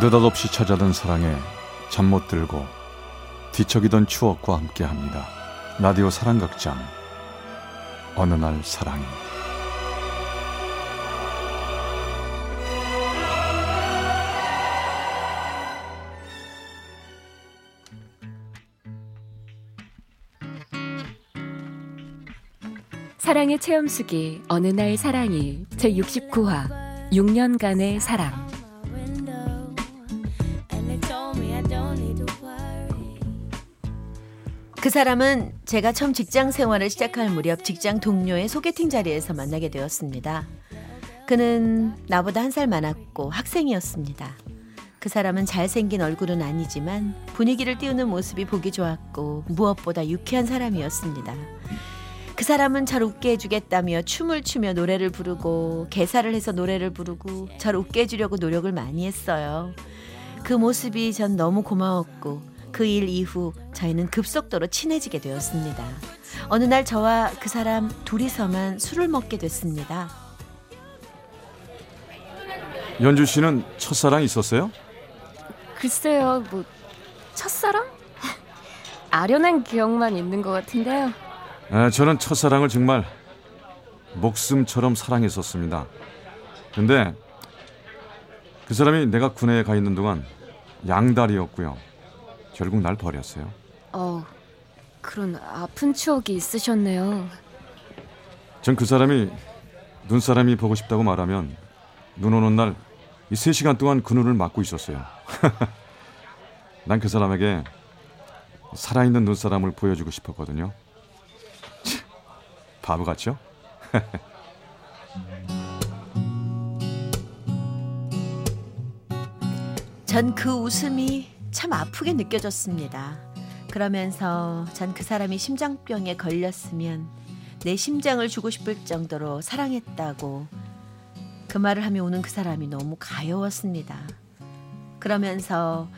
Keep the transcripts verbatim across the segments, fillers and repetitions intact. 느닷없이 찾아든 사랑에 잠 못 들고 뒤척이던 추억과 함께합니다. 라디오 사랑극장 어느 날 사랑이. 사랑의 체험수기 어느 날 사랑이 제육십구 화 육 년간의 사랑. 그 사람은 제가 처음 직장 생활을 시작할 무렵 직장 동료의 소개팅 자리에서 만나게 되었습니다. 그는 나보다 한 살 많았고 학생이었습니다. 그 사람은 잘생긴 얼굴은 아니지만 분위기를 띄우는 모습이 보기 좋았고 무엇보다 유쾌한 사람이었습니다. 그 사람은 잘 웃게 해주겠다며 춤을 추며 노래를 부르고 개사를 해서 노래를 부르고 잘 웃게 해주려고 노력을 많이 했어요. 그 모습이 전 너무 고마웠고 그 일 이후 저희는 급속도로 친해지게 되었습니다. 어느 날 저와 그 사람 둘이서만 술을 먹게 됐습니다. 연주 씨는 첫사랑 있었어요? 글쎄요, 뭐 첫사랑? 아련한 기억만 있는 것 같은데요. 아, 저는 첫사랑을 정말 목숨처럼 사랑했었습니다. 근데 그 사람이 내가 군에 가 있는 동안 양다리였고요. 결국 날 버렸어요. 어, 그런 아픈 추억이 있으셨네요. 전 그 사람이 눈사람이 보고 싶다고 말하면 눈 오는 날 이 세 시간 동안 그 눈을 막고 있었어요. 난 그 사람에게 살아있는 눈사람을 보여주고 싶었거든요. 바보 같죠? 전 그 웃음이 참 아프게 느껴졌습니다. 그러면서 전 그 사람이 심장병에 걸렸으면 내 심장을 주고 싶을 정도로 사랑했다고 그 말을 하며 우는 그 사람이 너무 가여웠습니다. 그러면서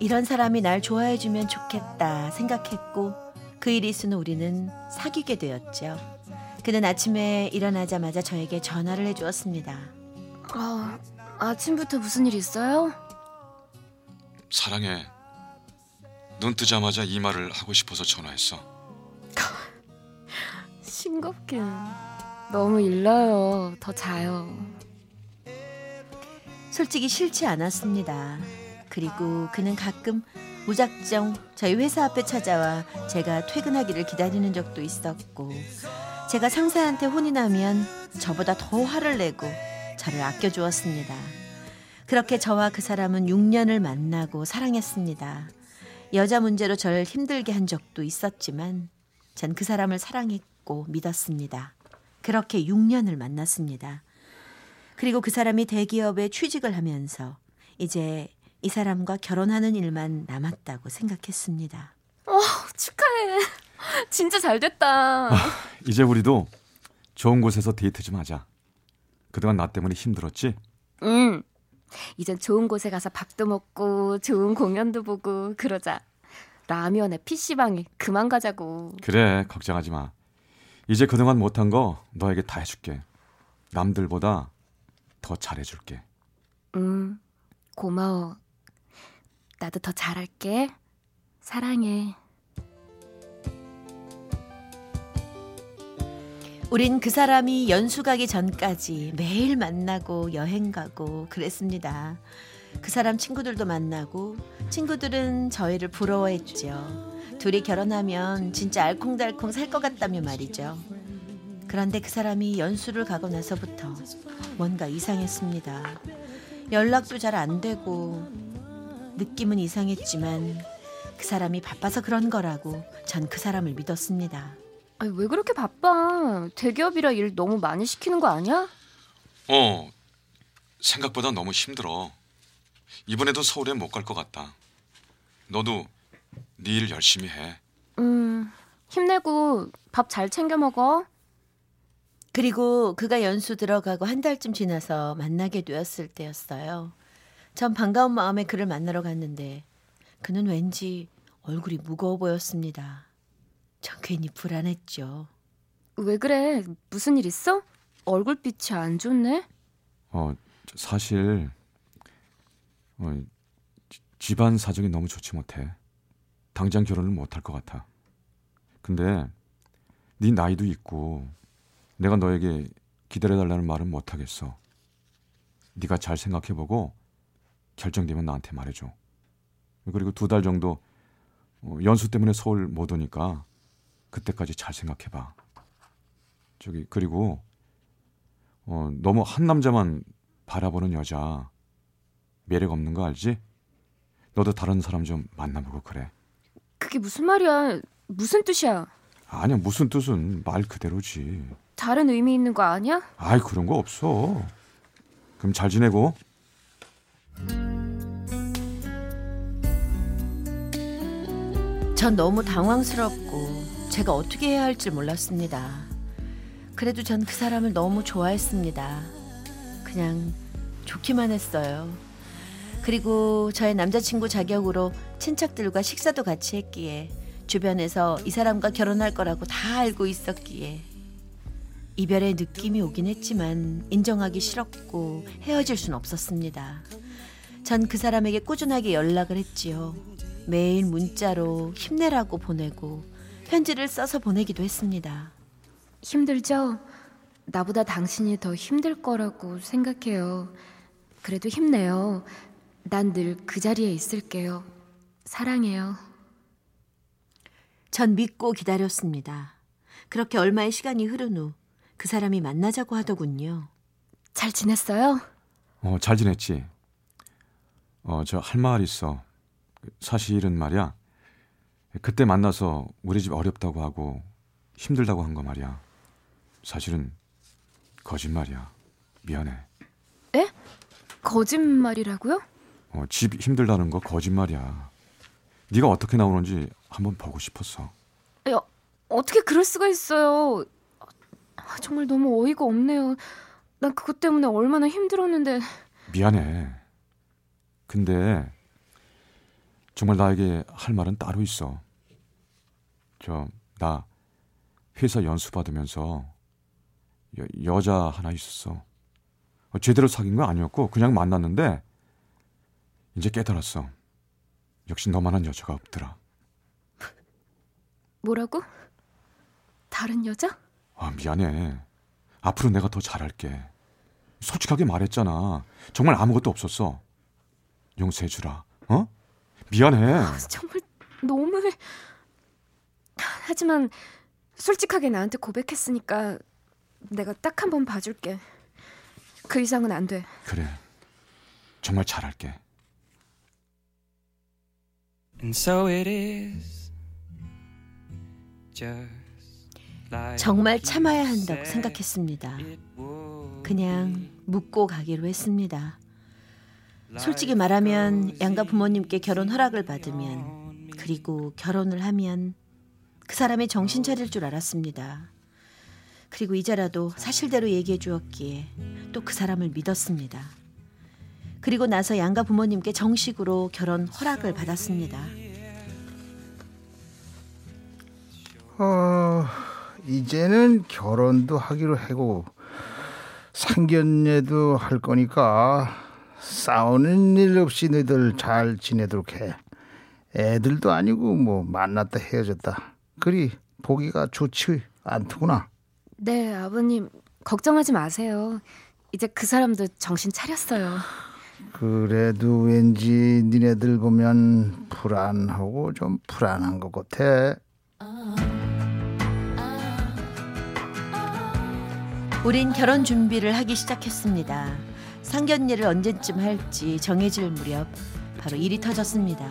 이런 사람이 날 좋아해주면 좋겠다 생각했고 그 일 이후는 우리는 사귀게 되었죠. 그는 아침에 일어나자마자 저에게 전화를 해주었습니다. 아, 아침부터 무슨 일 있어요? 사랑해. 눈 뜨자마자 이 말을 하고 싶어서 전화했어. 싱겁게. 너무 일러요. 더 자요. 솔직히 싫지 않았습니다. 그리고 그는 가끔 무작정 저희 회사 앞에 찾아와 제가 퇴근하기를 기다리는 적도 있었고 제가 상사한테 혼이 나면 저보다 더 화를 내고 저를 아껴주었습니다. 그렇게 저와 그 사람은 육 년을 만나고 사랑했습니다. 여자 문제로 저를 힘들게 한 적도 있었지만 전 그 사람을 사랑했고 믿었습니다. 그렇게 육 년을 만났습니다. 그리고 그 사람이 대기업에 취직을 하면서 이제 이 사람과 결혼하는 일만 남았다고 생각했습니다. 어, 축하해. 진짜 잘됐다. 아, 이제 우리도 좋은 곳에서 데이트 좀 하자. 그동안 나 때문에 힘들었지? 응. 이젠 좋은 곳에 가서 밥도 먹고 좋은 공연도 보고 그러자. 라면에 피씨방에 그만 가자고. 그래, 걱정하지 마. 이제 그동안 못한 거 너에게 다 해줄게. 남들보다 더 잘해줄게. 응. 고마워. 나도 더 잘할게. 사랑해. 우린 그 사람이 연수 가기 전까지 매일 만나고 여행 가고 그랬습니다. 그 사람 친구들도 만나고 친구들은 저희를 부러워했죠. 둘이 결혼하면 진짜 알콩달콩 살 것 같다며 말이죠. 그런데 그 사람이 연수를 가고 나서부터 뭔가 이상했습니다. 연락도 잘 안 되고 느낌은 이상했지만 그 사람이 바빠서 그런 거라고 전 그 사람을 믿었습니다. 아니, 왜 그렇게 바빠? 대기업이라 일 너무 많이 시키는 거 아니야? 어, 생각보다 너무 힘들어. 이번에도 서울에 못 갈 것 같다. 너도 네 일 열심히 해. 음, 힘내고 밥 잘 챙겨 먹어. 그리고 그가 연수 들어가고 한 달쯤 지나서 만나게 되었을 때였어요. 전 반가운 마음에 그를 만나러 갔는데 그는 왠지 얼굴이 무거워 보였습니다. 전 괜히 불안했죠. 왜 그래? 무슨 일 있어? 얼굴빛이 안 좋네? 어, 사실 어, 지, 집안 사정이 너무 좋지 못해. 당장 결혼을 못할 것 같아. 근데 네 나이도 있고 내가 너에게 기다려달라는 말은 못하겠어. 네가 잘 생각해보고 결정되면 나한테 말해줘. 그리고 두 달 정도 연수 때문에 서울 못 오니까 그때까지 잘 생각해봐. 저기 그리고 어, 너무 한 남자만 바라보는 여자 매력 없는 거 알지? 너도 다른 사람 좀 만나보고 그래. 그게 무슨 말이야? 무슨 뜻이야? 아니야, 무슨 뜻은 말 그대로지. 다른 의미 있는 거 아니야? 아이, 그런 거 없어. 그럼 잘 지내고. 전 너무 당황스럽고 제가 어떻게 해야 할지 몰랐습니다. 그래도 전 그 사람을 너무 좋아했습니다. 그냥 좋기만 했어요. 그리고 저의 남자친구 자격으로 친척들과 식사도 같이 했기에 주변에서 이 사람과 결혼할 거라고 다 알고 있었기에 이별의 느낌이 오긴 했지만 인정하기 싫었고 헤어질 순 없었습니다. 전 그 사람에게 꾸준하게 연락을 했지요. 매일 문자로 힘내라고 보내고 편지를 써서 보내기도 했습니다. 힘들죠? 나보다 당신이 더 힘들 거라고 생각해요. 그래도 힘내요. 난 늘 그 자리에 있을게요. 사랑해요. 전 믿고 기다렸습니다. 그렇게 얼마의 시간이 흐른 후 그 사람이 만나자고 하더군요. 잘 지냈어요? 어, 잘 지냈지. 어, 저 할 말 있어. 사실은 말이야. 그때 만나서 우리 집 어렵다고 하고 힘들다고 한 거 말이야. 사실은 거짓말이야. 미안해. 에? 거짓말이라고요? 어, 집 힘들다는 거 거짓말이야. 네가 어떻게 나오는지 한번 보고 싶었어. 야, 어떻게 그럴 수가 있어요. 아, 정말 너무 어이가 없네요. 난 그것 때문에 얼마나 힘들었는데. 미안해. 근데 정말 나에게 할 말은 따로 있어. 저, 나 회사 연수 받으면서 여, 여자 하나 있었어. 제대로 사귄 건 아니었고 그냥 만났는데 이제 깨달았어. 역시 너만한 여자가 없더라. 뭐라고? 다른 여자? 아, 미안해. 앞으로 내가 더 잘할게. 솔직하게 말했잖아. 정말 아무것도 없었어. 용서해주라. 어? 미안해. 아, 정말 너무해. 하지만 솔직하게 나한테 고백했으니까 내가 딱 한 번 봐줄게. 그 이상은 안 돼. 그래. 정말 잘할게. And so it is. 정말 참아야 한다고 생각했습니다. 그냥 묻고 가기로 했습니다. 솔직히 말하면 양가 부모님께 결혼 허락을 받으면 그리고 결혼을 하면 그 사람이 정신 차릴 줄 알았습니다. 그리고 이제라도 사실대로 얘기해 주었기에 또 그 사람을 믿었습니다. 그리고 나서 양가 부모님께 정식으로 결혼 허락을 받았습니다. 어, 이제는 결혼도 하기로 하고 상견례도 할 거니까 싸우는 일 없이 너희들 잘 지내도록 해. 애들도 아니고 뭐 만났다 헤어졌다 그리 보기가 좋지 않더구나. 네, 아버님 걱정하지 마세요. 이제 그 사람도 정신 차렸어요. 그래도 왠지 니네들 보면 불안하고 좀 불안한 것 같아. 우린 결혼 준비를 하기 시작했습니다. 상견례를 언제쯤 할지 정해질 무렵 바로 일이 터졌습니다.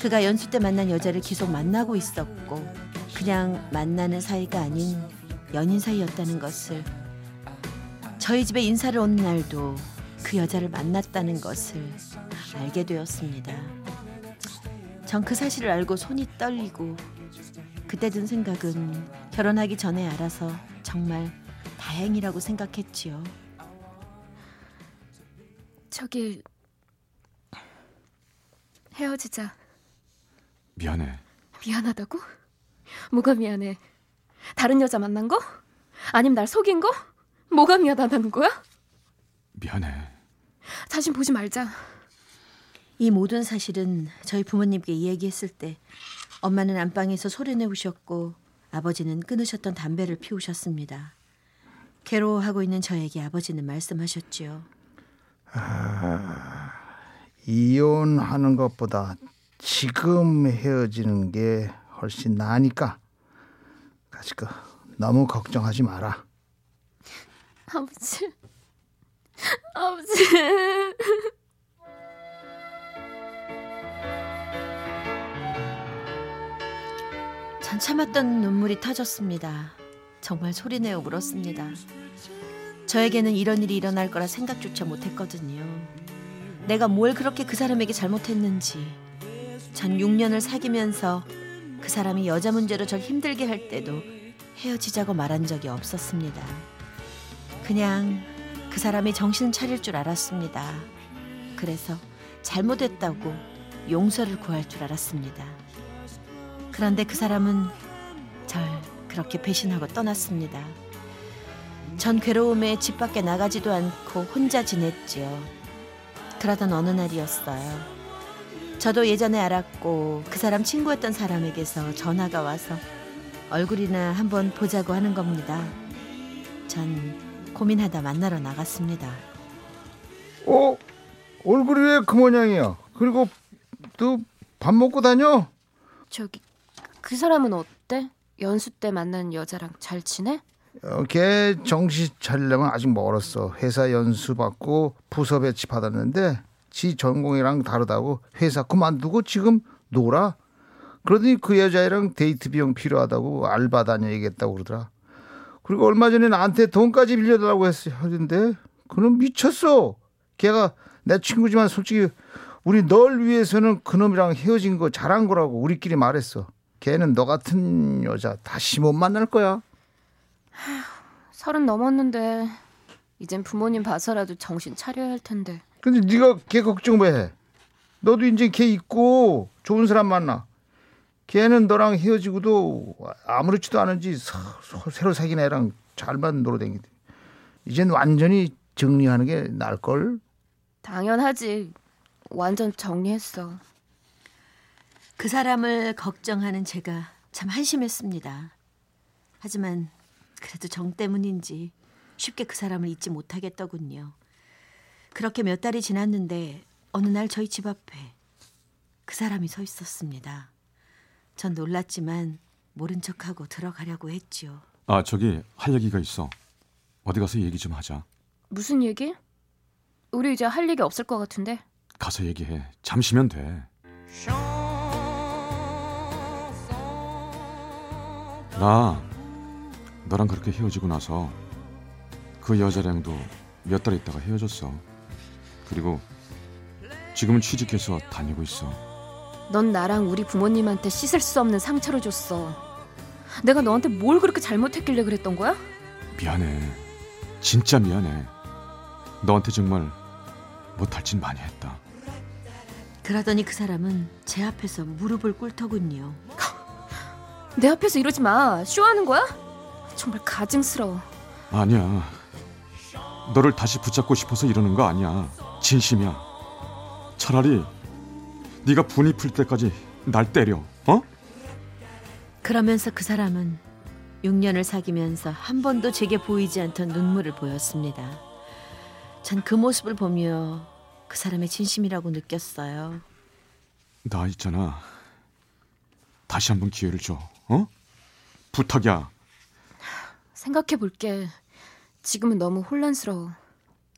그가 연수 때 만난 여자를 계속 만나고 있었고 그냥 만나는 사이가 아닌 연인 사이였다는 것을, 저희 집에 인사를 온 날도 그 여자를 만났다는 것을 알게 되었습니다. 전 그 사실을 알고 손이 떨리고 그때 든 생각은 결혼하기 전에 알아서 정말 다행이라고 생각했지요. 저기 헤어지자. 미안해. 미안하다고? 뭐가 미안해? 다른 여자 만난 거? 아니면 날 속인 거? 뭐가 미안하다는 거야? 미안해. 다신 보지 말자. 이 모든 사실은 저희 부모님께 이야기했을 때 엄마는 안방에서 소리내우셨고 아버지는 끊으셨던 담배를 피우셨습니다. 괴로워하고 있는 저에게 아버지는 말씀하셨지요. 아, 이혼하는 것보다 지금 헤어지는 게 훨씬 나으니까 가시고 너무 걱정하지 마라. 아버지, 아버지. 전 참았던 눈물이 터졌습니다. 정말 소리내어 울었습니다. 저에게는 이런 일이 일어날 거라 생각조차 못했거든요. 내가 뭘 그렇게 그 사람에게 잘못했는지. 전 육 년을 사귀면서 그 사람이 여자 문제로 절 힘들게 할 때도 헤어지자고 말한 적이 없었습니다. 그냥 그 사람이 정신 차릴 줄 알았습니다. 그래서 잘못했다고 용서를 구할 줄 알았습니다. 그런데 그 사람은 절 그렇게 배신하고 떠났습니다. 전 괴로움에 집 밖에 나가지도 않고 혼자 지냈지요. 그러던 어느 날이었어요. 저도 예전에 알았고 그 사람 친구였던 사람에게서 전화가 와서 얼굴이나 한번 보자고 하는 겁니다. 전 고민하다 만나러 나갔습니다. 어? 얼굴이 왜 그 모양이야? 그리고 너 밥 먹고 다녀? 저기... 그 사람은 어때? 연수 때 만난 여자랑 잘 지내? 어, 걔 정신 차리려면 아직 멀었어. 회사 연수 받고 부서 배치 받았는데 지 전공이랑 다르다고 회사 그만두고 지금 놀아. 그러더니 그 여자애랑 데이트 비용 필요하다고 알바 다녀야겠다고 그러더라. 그리고 얼마 전에 나한테 돈까지 빌려달라고 했어. 하던데 그놈 미쳤어. 걔가 내 친구지만 솔직히 우리 널 위해서는 그놈이랑 헤어진 거 잘한 거라고 우리끼리 말했어. 걔는 너 같은 여자 다시 못 만날 거야. 하유, 서른 넘었는데 이젠 부모님 봐서라도 정신 차려야 할 텐데. 근데 네가 걔 걱정 왜 해? 너도 이제 걔 있고 좋은 사람 만나. 걔는 너랑 헤어지고도 아무렇지도 않은지 서, 서, 새로 사귄 애랑 잘만 놀아댕기대. 이젠 완전히 정리하는 게 나을걸? 당연하지. 완전 정리했어. 그 사람을 걱정하는 제가 참 한심했습니다. 하지만 그래도 정 때문인지 쉽게 그 사람을 잊지 못하겠더군요. 그렇게 몇 달이 지났는데 어느 날 저희 집 앞에 그 사람이 서 있었습니다. 전 놀랐지만 모른 척하고 들어가려고 했지요. 아, 저기 할 얘기가 있어. 어디 가서 얘기 좀 하자. 무슨 얘기? 우리 이제 할 얘기 없을 것 같은데. 가서 얘기해. 잠시면 돼. 나 너랑 그렇게 헤어지고 나서 그 여자랑도 몇 달 있다가 헤어졌어. 그리고 지금은 취직해서 다니고 있어. 넌 나랑 우리 부모님한테 씻을 수 없는 상처를 줬어. 내가 너한테 뭘 그렇게 잘못했길래 그랬던 거야? 미안해. 진짜 미안해. 너한테 정말 못할 짓 많이 했다. 그러더니 그 사람은 제 앞에서 무릎을 꿇더군요. 내 앞에서 이러지 마. 쇼하는 거야? 정말 가증스러워. 아니야. 너를 다시 붙잡고 싶어서 이러는 거 아니야. 진심이야. 차라리 네가 분이 풀 때까지 날 때려. 어? 그러면서 그 사람은 육 년을 사귀면서 한 번도 제게 보이지 않던 눈물을 보였습니다. 전 그 모습을 보며 그 사람의 진심이라고 느꼈어요. 나 있잖아. 다시 한번 기회를 줘. 어? 부탁이야. 생각해볼게. 지금은 너무 혼란스러워.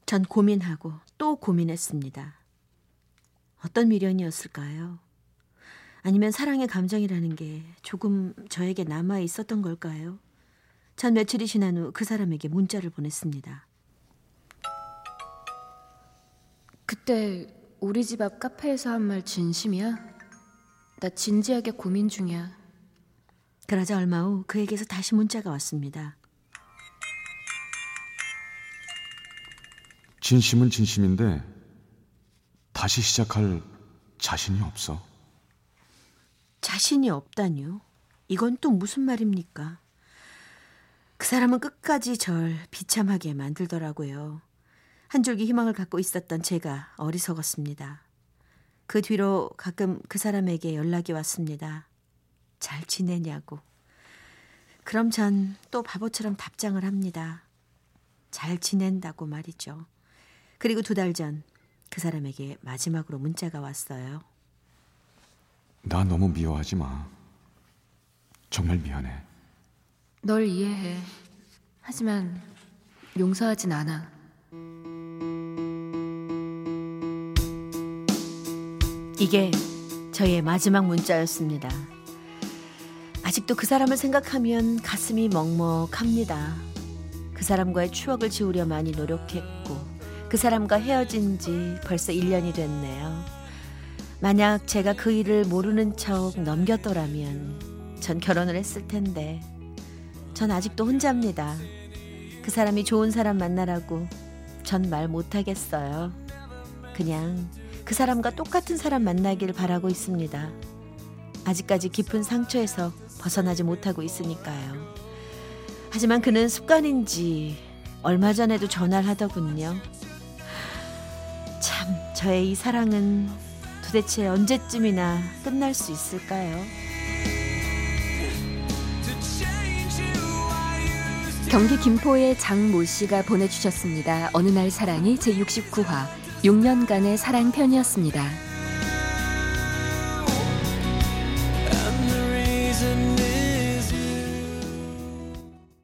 전 고민하고 또 고민했습니다. 어떤 미련이었을까요? 아니면 사랑의 감정이라는 게 조금 저에게 남아있었던 걸까요? 전 며칠이 지난 후 그 사람에게 문자를 보냈습니다. 그때 우리 집 앞 카페에서 한 말 진심이야? 나 진지하게 고민 중이야. 그러자 얼마 후 그에게서 다시 문자가 왔습니다. 진심은 진심인데 다시 시작할 자신이 없어. 자신이 없다뇨? 이건 또 무슨 말입니까? 그 사람은 끝까지 절 비참하게 만들더라고요. 한 줄기 희망을 갖고 있었던 제가 어리석었습니다. 그 뒤로 가끔 그 사람에게 연락이 왔습니다. 잘 지내냐고. 그럼 전 또 바보처럼 답장을 합니다. 잘 지낸다고 말이죠. 그리고 두 달 전 그 사람에게 마지막으로 문자가 왔어요. 나 너무 미워하지 마. 정말 미안해. 널 이해해. 하지만 용서하진 않아. 이게 저의 마지막 문자였습니다. 아직도 그 사람을 생각하면 가슴이 먹먹합니다. 그 사람과의 추억을 지우려 많이 노력했고 그 사람과 헤어진 지 벌써 일 년이 됐네요. 만약 제가 그 일을 모르는 척 넘겼더라면 전 결혼을 했을 텐데 전 아직도 혼자입니다. 그 사람이 좋은 사람 만나라고 전 말 못하겠어요. 그냥 그 사람과 똑같은 사람 만나길 바라고 있습니다. 아직까지 깊은 상처에서 벗어나지 못하고 있으니까요. 하지만 그는 습관인지 얼마 전에도 전화를 하더군요. 참, 저의 이 사랑은 도대체 언제쯤이나 끝날 수 있을까요? 경기 김포의 장모 씨가 보내주셨습니다. 어느 날 사랑이 제육십구 화, 육 년간의 사랑 편이었습니다.